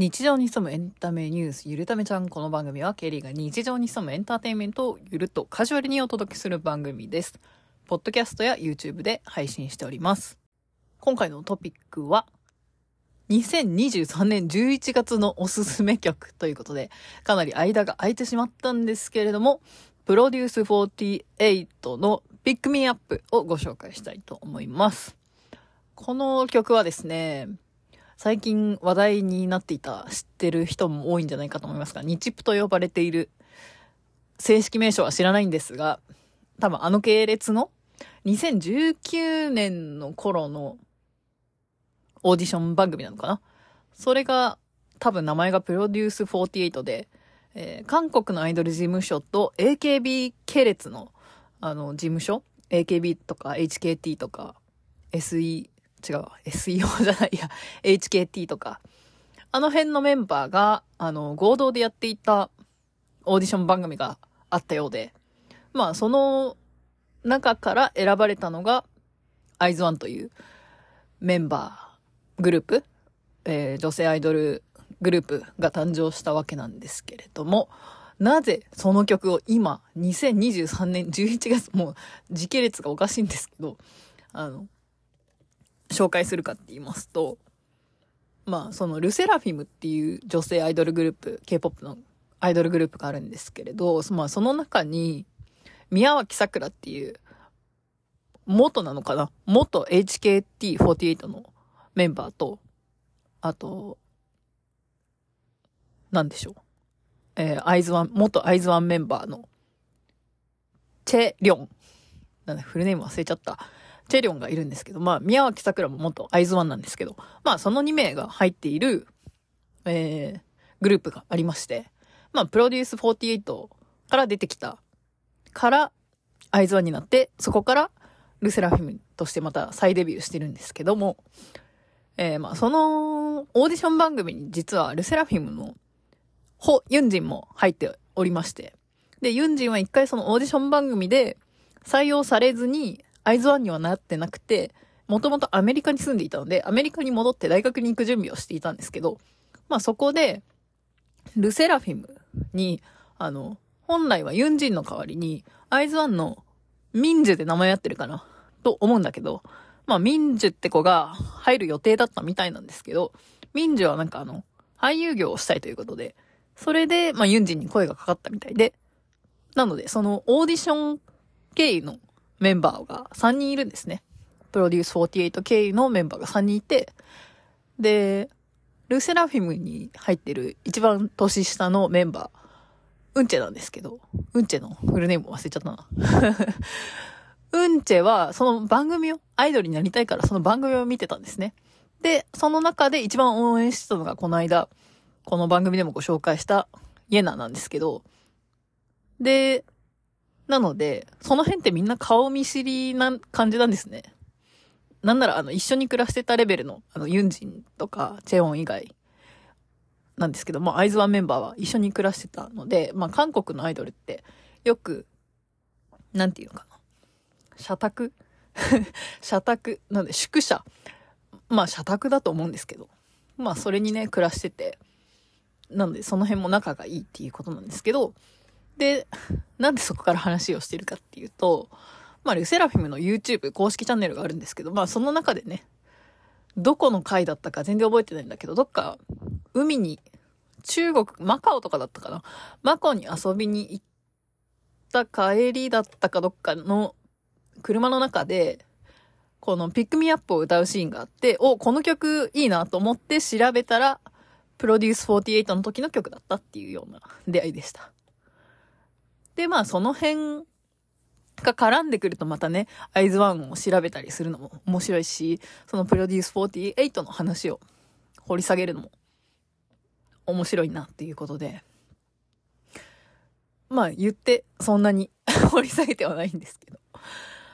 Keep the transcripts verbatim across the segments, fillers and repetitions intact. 日常に潜むエンタメニュースゆるためちゃん。この番組はケリーが日常に潜むエンターテインメントをゆるとカジュアルにお届けする番組です。ポッドキャストや YouTube で配信しております。今回のトピックはにせんにじゅうさんねんじゅういちがつのおすすめ曲ということで、かなり間が空いてしまったんですけれども、プロデュースフォーティーエイトのピック ミー アップをご紹介したいと思います。この曲はですね、最近話題になっていた、知ってる人も多いんじゃないかと思いますが、ニチプと呼ばれている、正式名称は知らないんですが、多分あの系列のにせんじゅうきゅうねんの頃のオーディション番組なのかな。それが多分名前がプロデュースフォーティーエイトで、えー、韓国のアイドル事務所と エーケービー 系列のあの事務所、エーケービー とか エイチケーティー とか エスイー違う エスイーオー じゃないや エイチケーティー とかあの辺のメンバーがあの合同でやっていたオーディション番組があったようで、まあその中から選ばれたのがアイズワンというメンバーグループ、えー、女性アイドルグループが誕生したわけなんですけれども、なぜその曲を今にせんにじゅうさんねんじゅういちがつ、もう時系列がおかしいんですけど、あの紹介するかって言いますと、まあそのルセラフィムっていう女性アイドルグループ、 K-ポップ のアイドルグループがあるんですけれど、まあその中に宮脇さくらっていう元なのかな元 エイチケーティーフォーティーエイト のメンバーと、あとなんでしょう、えー、アイズワン元アイズワンメンバーのチェリョン、なんだフルネーム忘れちゃったチェリョンがいるんですけど、まあ、宮脇桜も元アイズワンなんですけど、まあ、そのにめいが入っている、えー、グループがありまして、まあ、プロデュースフォーティーエイトから出てきたから、アイズワンになって、そこから、ルセラフィムとしてまた再デビューしてるんですけども、えー、まあ、その、オーディション番組に実は、ルセラフィムの、ホ・ユンジンも入っておりまして、で、ユンジンは一回そのオーディション番組で採用されずに、アイズワンにはなってなくて、もともとアメリカに住んでいたので、アメリカに戻って大学に行く準備をしていたんですけど、まあそこで、ルセラフィムに、あの、本来はユンジンの代わりに、アイズワンのミンジュで名前やってるかな、と思うんだけど、まあミンジュって子が入る予定だったみたいなんですけど、ミンジュはなんかあの、俳優業をしたいということで、それで、まあユンジンに声がかかったみたいで、なので、そのオーディション経由のメンバーがさんにんいるんですね。プロデュースフォーティーエイト経由のメンバーがさんにんいて、で、ルセラフィムに入ってる一番年下のメンバー、ウンチェなんですけど、ウンチェのフルネーム忘れちゃったな。ウンチェはその番組を、アイドルになりたいからその番組を見てたんですね。で、その中で一番応援してたのがこの間、この番組でもご紹介したイエナなんですけど、で、なので、その辺ってみんな顔見知りな感じなんですね。なんなら、あの、一緒に暮らしてたレベルの、あの、ユンジンとか、チェオン以外なんですけど、まあ、アイズワンメンバーは一緒に暮らしてたので、まあ、韓国のアイドルって、よく、なんていうのかな。社宅社宅なんで、宿舎。まあ、社宅だと思うんですけど。まあ、それにね、暮らしてて。なので、その辺も仲がいいっていうことなんですけど、で、なんでそこから話をしてるかっていうと、まあ、ルセラフィムの YouTube 公式チャンネルがあるんですけど、まあ、その中でね、どこの回だったか全然覚えてないんだけど、どっか海に、中国、マカオとかだったかな、マカオに遊びに行った帰りだったかどっかの車の中で、このピックミーアップを歌うシーンがあって、お、この曲いいなと思って調べたら、プロデュースフォーティーエイトの時の曲だったっていうような出会いでした。で、まあその辺が絡んでくるとまたね、アイズワンを調べたりするのも面白いし、そのプロデュースフォーティーエイトの話を掘り下げるのも面白いなっていうことで、まあ言ってそんなに掘り下げてはないんですけど、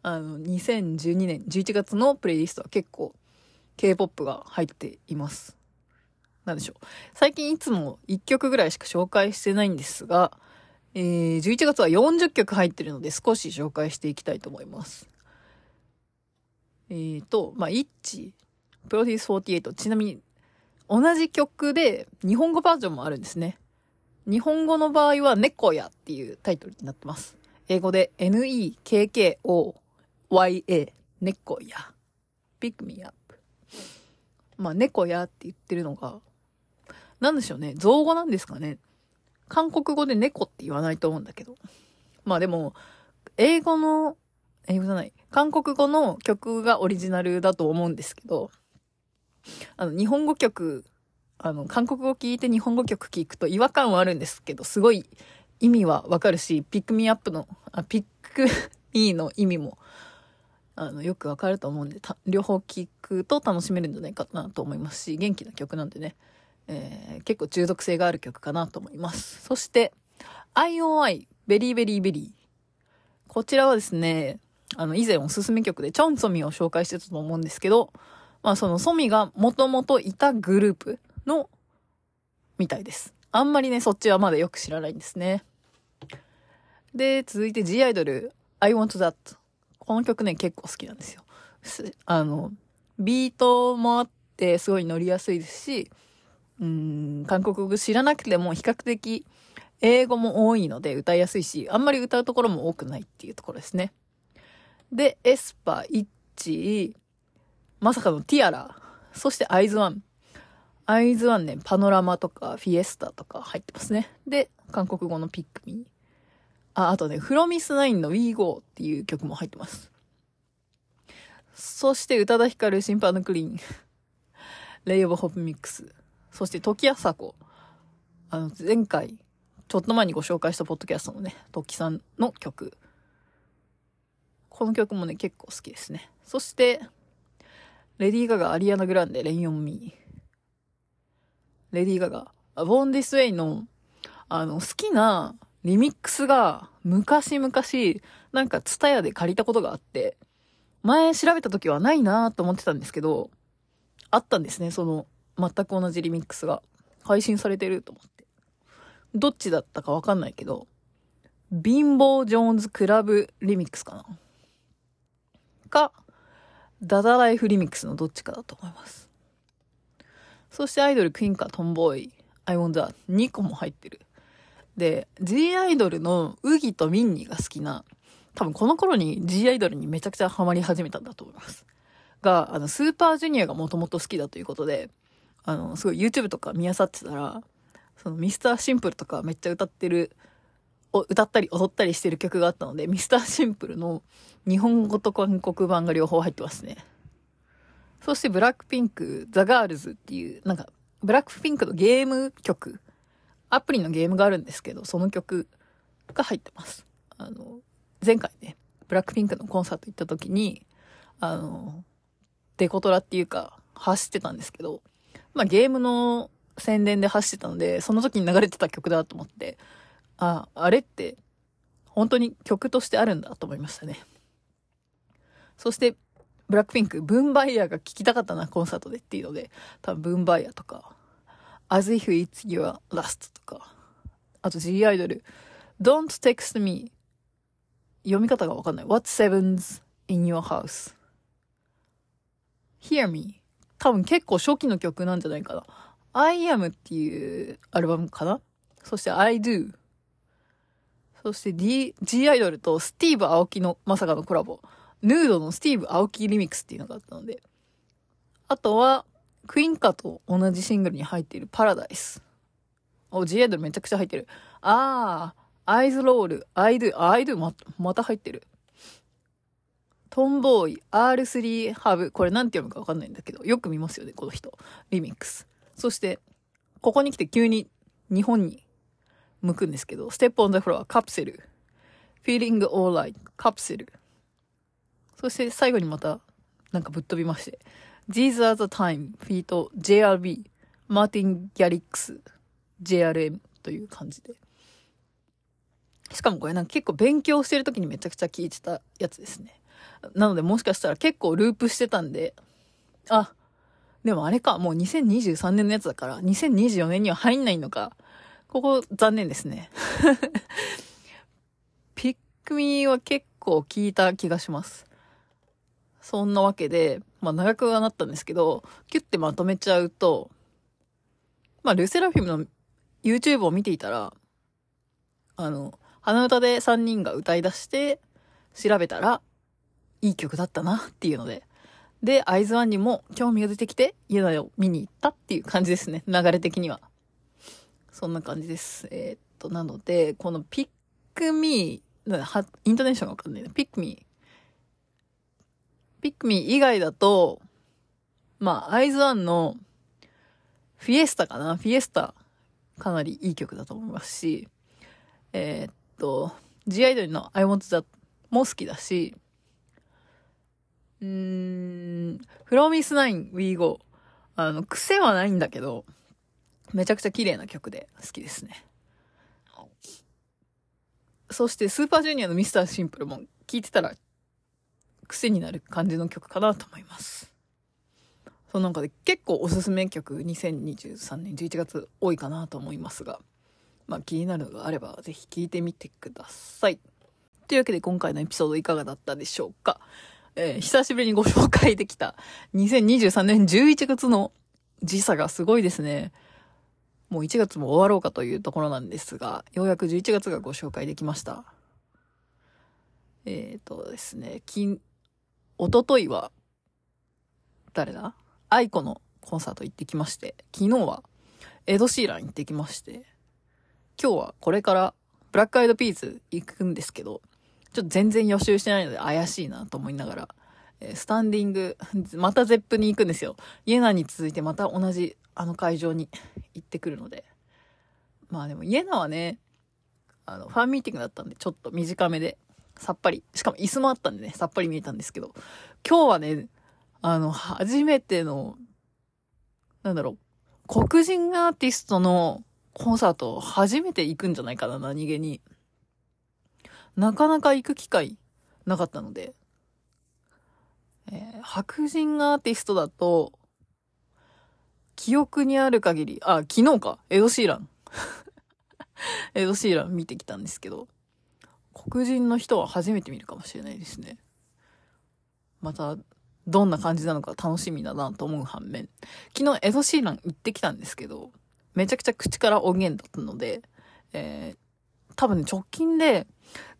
あのにせんじゅうにねんじゅういちがつのプレイリストは結構 K-ポップ が入っています。なんでしょう。最近いつもいっきょくぐらいしか紹介してないんですが、えー、じゅういちがつはよんじゅっきょく入ってるので少し紹介していきたいと思います。えーと、まあ、イッチ、プロデュースフォーティーエイト、ちなみに同じ曲で日本語バージョンもあるんですね。日本語の場合は猫やっていうタイトルになってます。英語で ネッコヤ 猫や ピック ミー アップ。まあ猫やって言ってるのがなんでしょうね、造語なんですかね。韓国語で猫って言わないと思うんだけど、まあでも英語の英語じゃない韓国語の曲がオリジナルだと思うんですけど、あの日本語曲、あの韓国語聞いて日本語曲聞くと違和感はあるんですけど、すごい意味はわかるし、ピックミーアップのあピックミーの意味もあのよくわかると思うんで、両方聞くと楽しめるんじゃないかなと思いますし、元気な曲なんでね、えー、結構中毒性がある曲かなと思います。そして アイオーアイ ベリーベリーベリー、こちらはですね、あの以前おすすめ曲でチョンソミを紹介してたと思うんですけど、まあそのソミがもともといたグループのみたいです。あんまりねそっちはまだよく知らないんですね。で続いて G アイドル I Want That、 この曲ね結構好きなんですよ。あのビートもあってすごい乗りやすいですし、うーん韓国語知らなくても比較的英語も多いので歌いやすいし、あんまり歌うところも多くないっていうところですね。でエスパー、イッチ、まさかのティアラ、そしてアイズワンアイズワンね、パノラマとかフィエスタとか入ってますね。で韓国語のピックミー、ああとねフロミスナインの ウィーゴー っていう曲も入ってます。そして宇多田ヒカル、シンパンクリーンレイオブホップミックス、そして時あさこ、あの前回ちょっと前にご紹介したポッドキャストのね時さんの曲、この曲もね結構好きですね。そしてレディーガガ、アリアナグランデ、レイオンミー、レディーガガボーンディスウェイのあの好きなリミックスが昔々なんかツタヤで借りたことがあって、前調べた時はないなーと思ってたんですけど、あったんですね、その全く同じリミックスが配信されてると思って。どっちだったかわかんないけど、貧乏ジョーンズクラブリミックスかなかダダライフリミックスのどっちかだと思います。そしてアイドル、クイーンかトンボーイ、アイウォンダー、にこも入ってる。で G アイドルのウギとミンニが好きな、多分この頃に G アイドルにめちゃくちゃハマり始めたんだと思いますが、あのスーパージュニアがもともと好きだということで、あのすごい YouTube とか見漁ってたら、そのミスターシンプルとかめっちゃ歌ってる歌ったり踊ったりしてる曲があったので、ミスターシンプルの日本語と韓国版が両方入ってますね。そしてブラックピンク、ザガールズっていう、なんかブラックピンクのゲーム曲、アプリのゲームがあるんですけど、その曲が入ってます。あの前回ねブラックピンクのコンサート行った時にあのデコトラっていうか走ってたんですけど、まあゲームの宣伝で走ってたので、その時に流れてた曲だと思って、あ、あれって本当に曲としてあるんだと思いましたね。そしてブラックピンク、ブンバイヤーが聴きたかったなコンサートでっていうので、多分ブンバイヤーとか As if it's your last とか、あと G アイドル Don't text me、 読み方がわかんない What sevens in your house、 Hear me、 多分結構初期の曲なんじゃないかな、 I am っていうアルバムかな。そして I do、そして、D、G アイドルとスティーブ・アオキのまさかのコラボ、ヌードのスティーブ・アオキリミックスっていうのがあったので、あとはクインカと同じシングルに入っているパラダイス、お G アイドルめちゃくちゃ入ってる、あーアイズロール、アイドゥアイドゥ ま, また入ってる、トンボーイ、 アールスリー ハブ、これなんて読むかわかんないんだけどよく見ますよねこの人リミックス。そしてここに来て急に日本に向くんですけど、ステップオンザフロア、カプセル、フィーリングオーライ、カプセル、そして最後にまたなんかぶっ飛びまして These are the time フィート ジェイアールビー マーティン・ギャリックス ジェイアールエム という感じで、しかもこれなんか結構勉強してる時にめちゃくちゃ聴いてたやつですね。なのでもしかしたら結構ループしてたんで、あでもあれか、もうにせんにじゅうさんねんのやつだからにせんにじゅうよねんには入んないのか、ここ残念ですねピックミーは結構聞いた気がします。そんなわけで、まあ長くはなったんですけど、キュッてまとめちゃうと、まあ、ルセラフィムの YouTube を見ていたら、あの、鼻歌でさんにんが歌い出して、調べたら、いい曲だったなっていうので。で、アイズワンにも興味が出てきて、家だよ、見に行ったっていう感じですね。流れ的には。そんな感じです。えー、っと、なので、この PICK ME、イントネーションがわかんないね。PICK ME。PICK ME以外だと、まあ、アイズワンのフィエスタかな。フィエスタ、かなりいい曲だと思いますし、えー、っと、Gアイドルの I Want That も好きだし、うーん、From Is Nine We Go。あの、癖はないんだけど、めちゃくちゃ綺麗な曲で好きですね。そして、スーパージュニアのミスターシンプルも聴いてたら、癖になる感じの曲かなと思います。その中で結構おすすめ曲にせんにじゅうさんねんじゅういちがつ多いかなと思いますが、まあ気になるのがあればぜひ聴いてみてください。というわけで今回のエピソードいかがだったでしょうか。えー、久しぶりにご紹介できたにせんにじゅうさんねんじゅういちがつの時差がすごいですね。もういちがつも終わろうかというところなんですが、ようやくじゅういちがつがご紹介できました。えっとですね、金、おとといは、誰だ？アイコのコンサート行ってきまして、昨日はエド・シーラン行ってきまして、今日はこれからブラックアイドピーズ行くんですけど、ちょっと全然予習してないので怪しいなと思いながら、えー、スタンディング、またゼップに行くんですよ。イエナに続いてまた同じあの会場に行ってくるので。まあでもイエナはね、あのファンミーティングだったんでちょっと短めでさっぱり、しかも椅子もあったんでね、さっぱり見えたんですけど、今日はね、あの、初めての、なんだろう、黒人アーティストのコンサート、初めて行くんじゃないかな、何気に。なかなか行く機会なかったので、えー、白人アーティストだと、記憶にある限り、あ、昨日か、エド・シーラン。エド・シーラン見てきたんですけど、黒人の人は初めて見るかもしれないですね。また、どんな感じなのか楽しみだなと思う反面、昨日エド・シーラン行ってきたんですけど、めちゃくちゃ口から音源だったので、えー、多分ね、直近で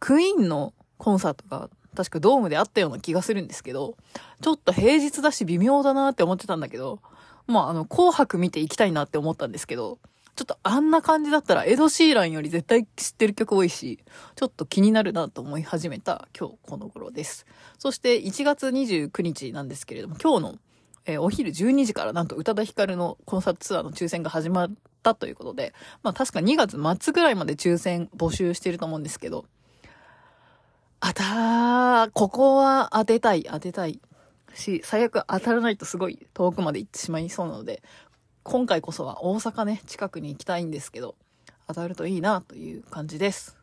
クイーンのコンサートが確かドームであったような気がするんですけど、ちょっと平日だし微妙だなって思ってたんだけど、まああの紅白見ていきたいなって思ったんですけど、ちょっとあんな感じだったらエド・シーランより絶対知ってる曲多いし、ちょっと気になるなと思い始めた今日この頃です。そしていちがつにじゅうくにちなんですけれども、今日の、えー、お昼じゅうにじからなんと宇多田ヒカルのコンサートツアーの抽選が始まったということで、まあ確かにがつまつぐらいまで抽選募集してると思うんですけど、あたー、ここは当てたい、当てたいし、最悪当たらないとすごい遠くまで行ってしまいそうなので、今回こそは大阪ね、近くに行きたいんですけど、当たるといいなという感じです。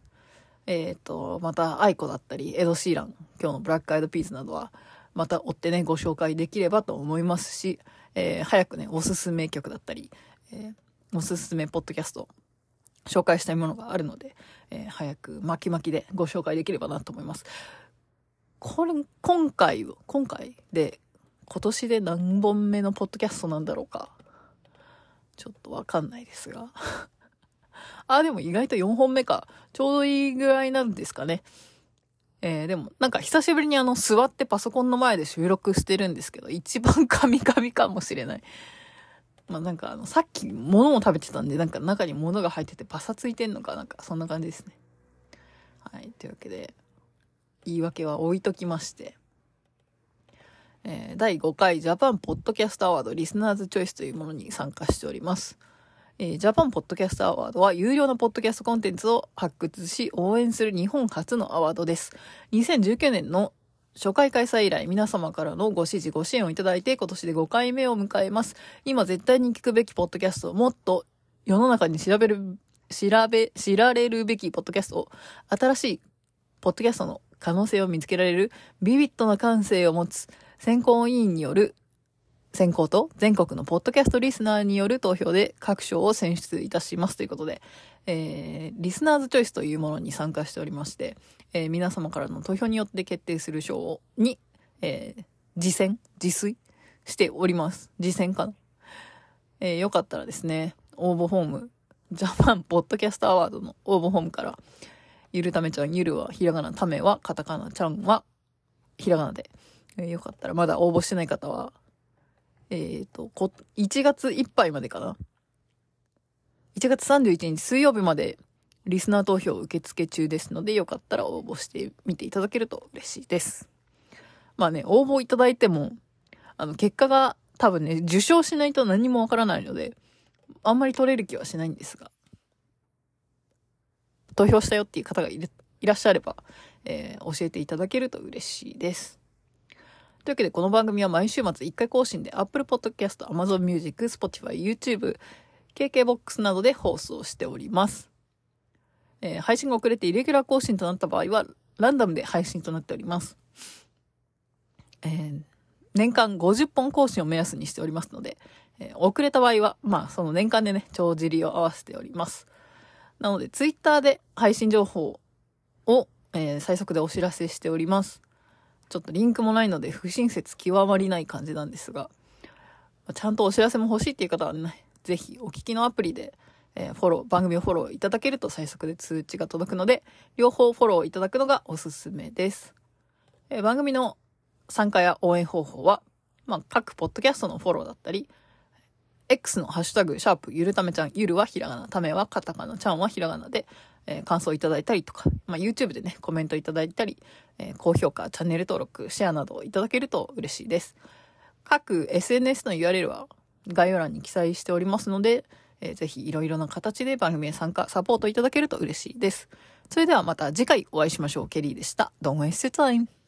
えっと、また、アイコだったり、エド・シーラン、今日のブラック・アイド・ピースなどは、また追ってね、ご紹介できればと思いますし、えー、早くね、おすすめ曲だったり、えー、おすすめポッドキャスト、紹介したいものがあるので、えー、早く巻き巻きでご紹介できればなと思います。これ、今回、今回で、今年で何本目のポッドキャストなんだろうか。ちょっとわかんないですが。あ、でも意外とよんほんめか。ちょうどいいぐらいなんですかね。えー、でもなんか久しぶりにあの座ってパソコンの前で収録してるんですけど、一番カミカミかもしれない。まあなんかあの、さっき物を食べてたんで、なんか中に物が入っててパサついてんのかなんか、そんな感じですね。はい。というわけで、言い訳は置いときまして。えー、だいごかいジャパンポッドキャストアワードリスナーズチョイスというものに参加しております。えー、ジャパンポッドキャストアワードは有料のポッドキャストコンテンツを発掘し応援する日本初のアワードです。にせんじゅうきゅうねんの初回開催以来皆様からのご支持ご支援をいただいて今年でごかいめを迎えます。今絶対に聞くべきポッドキャストをもっと世の中に調べる、調べ、知られるべきポッドキャストを新しいポッドキャストの可能性を見つけられるビビッドな感性を持つ選考委員による選考と全国のポッドキャストリスナーによる投票で各賞を選出いたしますということで、えー、リスナーズチョイスというものに参加しておりまして、えー、皆様からの投票によって決定する賞に、えー、自選自炊しております。自選かな、えー、よかったらですね、応募フォーム、ジャパンポッドキャストアワードの応募フォームから、ゆるためちゃん、ゆるはひらがな、ためはカタカナ、ちゃんはひらがなで、えー、よかったらまだ応募してない方は、えっと、こ、いちがついっぱいまでかな。いちがつさんじゅういちにち水曜日までリスナー投票受付中ですので、よかったら応募してみていただけると嬉しいです。まあね、応募いただいても、あの、結果が多分ね、受賞しないと何もわからないので、あんまり取れる気はしないんですが、投票したよっていう方が い, いらっしゃれば、えー、教えていただけると嬉しいです。というわけで、この番組は毎週末いっかい更新で Apple Podcasts、Amazon Music、Spotify、YouTube、ケーケーボックス などで放送しております。えー、配信が遅れてイレギュラー更新となった場合は、ランダムで配信となっております。えー、年間ごじゅっぽん更新を目安にしておりますので、えー、遅れた場合は、まあ、その年間でね、帳尻を合わせております。なので、ツイッターで配信情報を、えー、最速でお知らせしております。ちょっとリンクもないので、不親切極まりない感じなんですが、ちゃんとお知らせも欲しいっていう方はね、ぜひお聞きのアプリで、えー、フォロー、番組をフォローいただけると最速で通知が届くので、両方フォローいただくのがおすすめです。えー、番組の参加や応援方法は、まあ、各ポッドキャストのフォローだったり、X のハッシュタグ、シャープ、ゆるためちゃん、ゆるはひらがな、ためはカタカナ、ちゃんはひらがなで、えー、感想いただいたりとか、まあ、YouTube でね、コメントいただいたり、えー、高評価、チャンネル登録、シェアなどいただけると嬉しいです。各 エスエヌエス の ユーアールエル は、概要欄に記載しておりますので、えー、ぜひいろいろな形で番組へ参加、サポートいただけると嬉しいです。それではまた次回お会いしましょう。ケリーでした。Don't waste your time.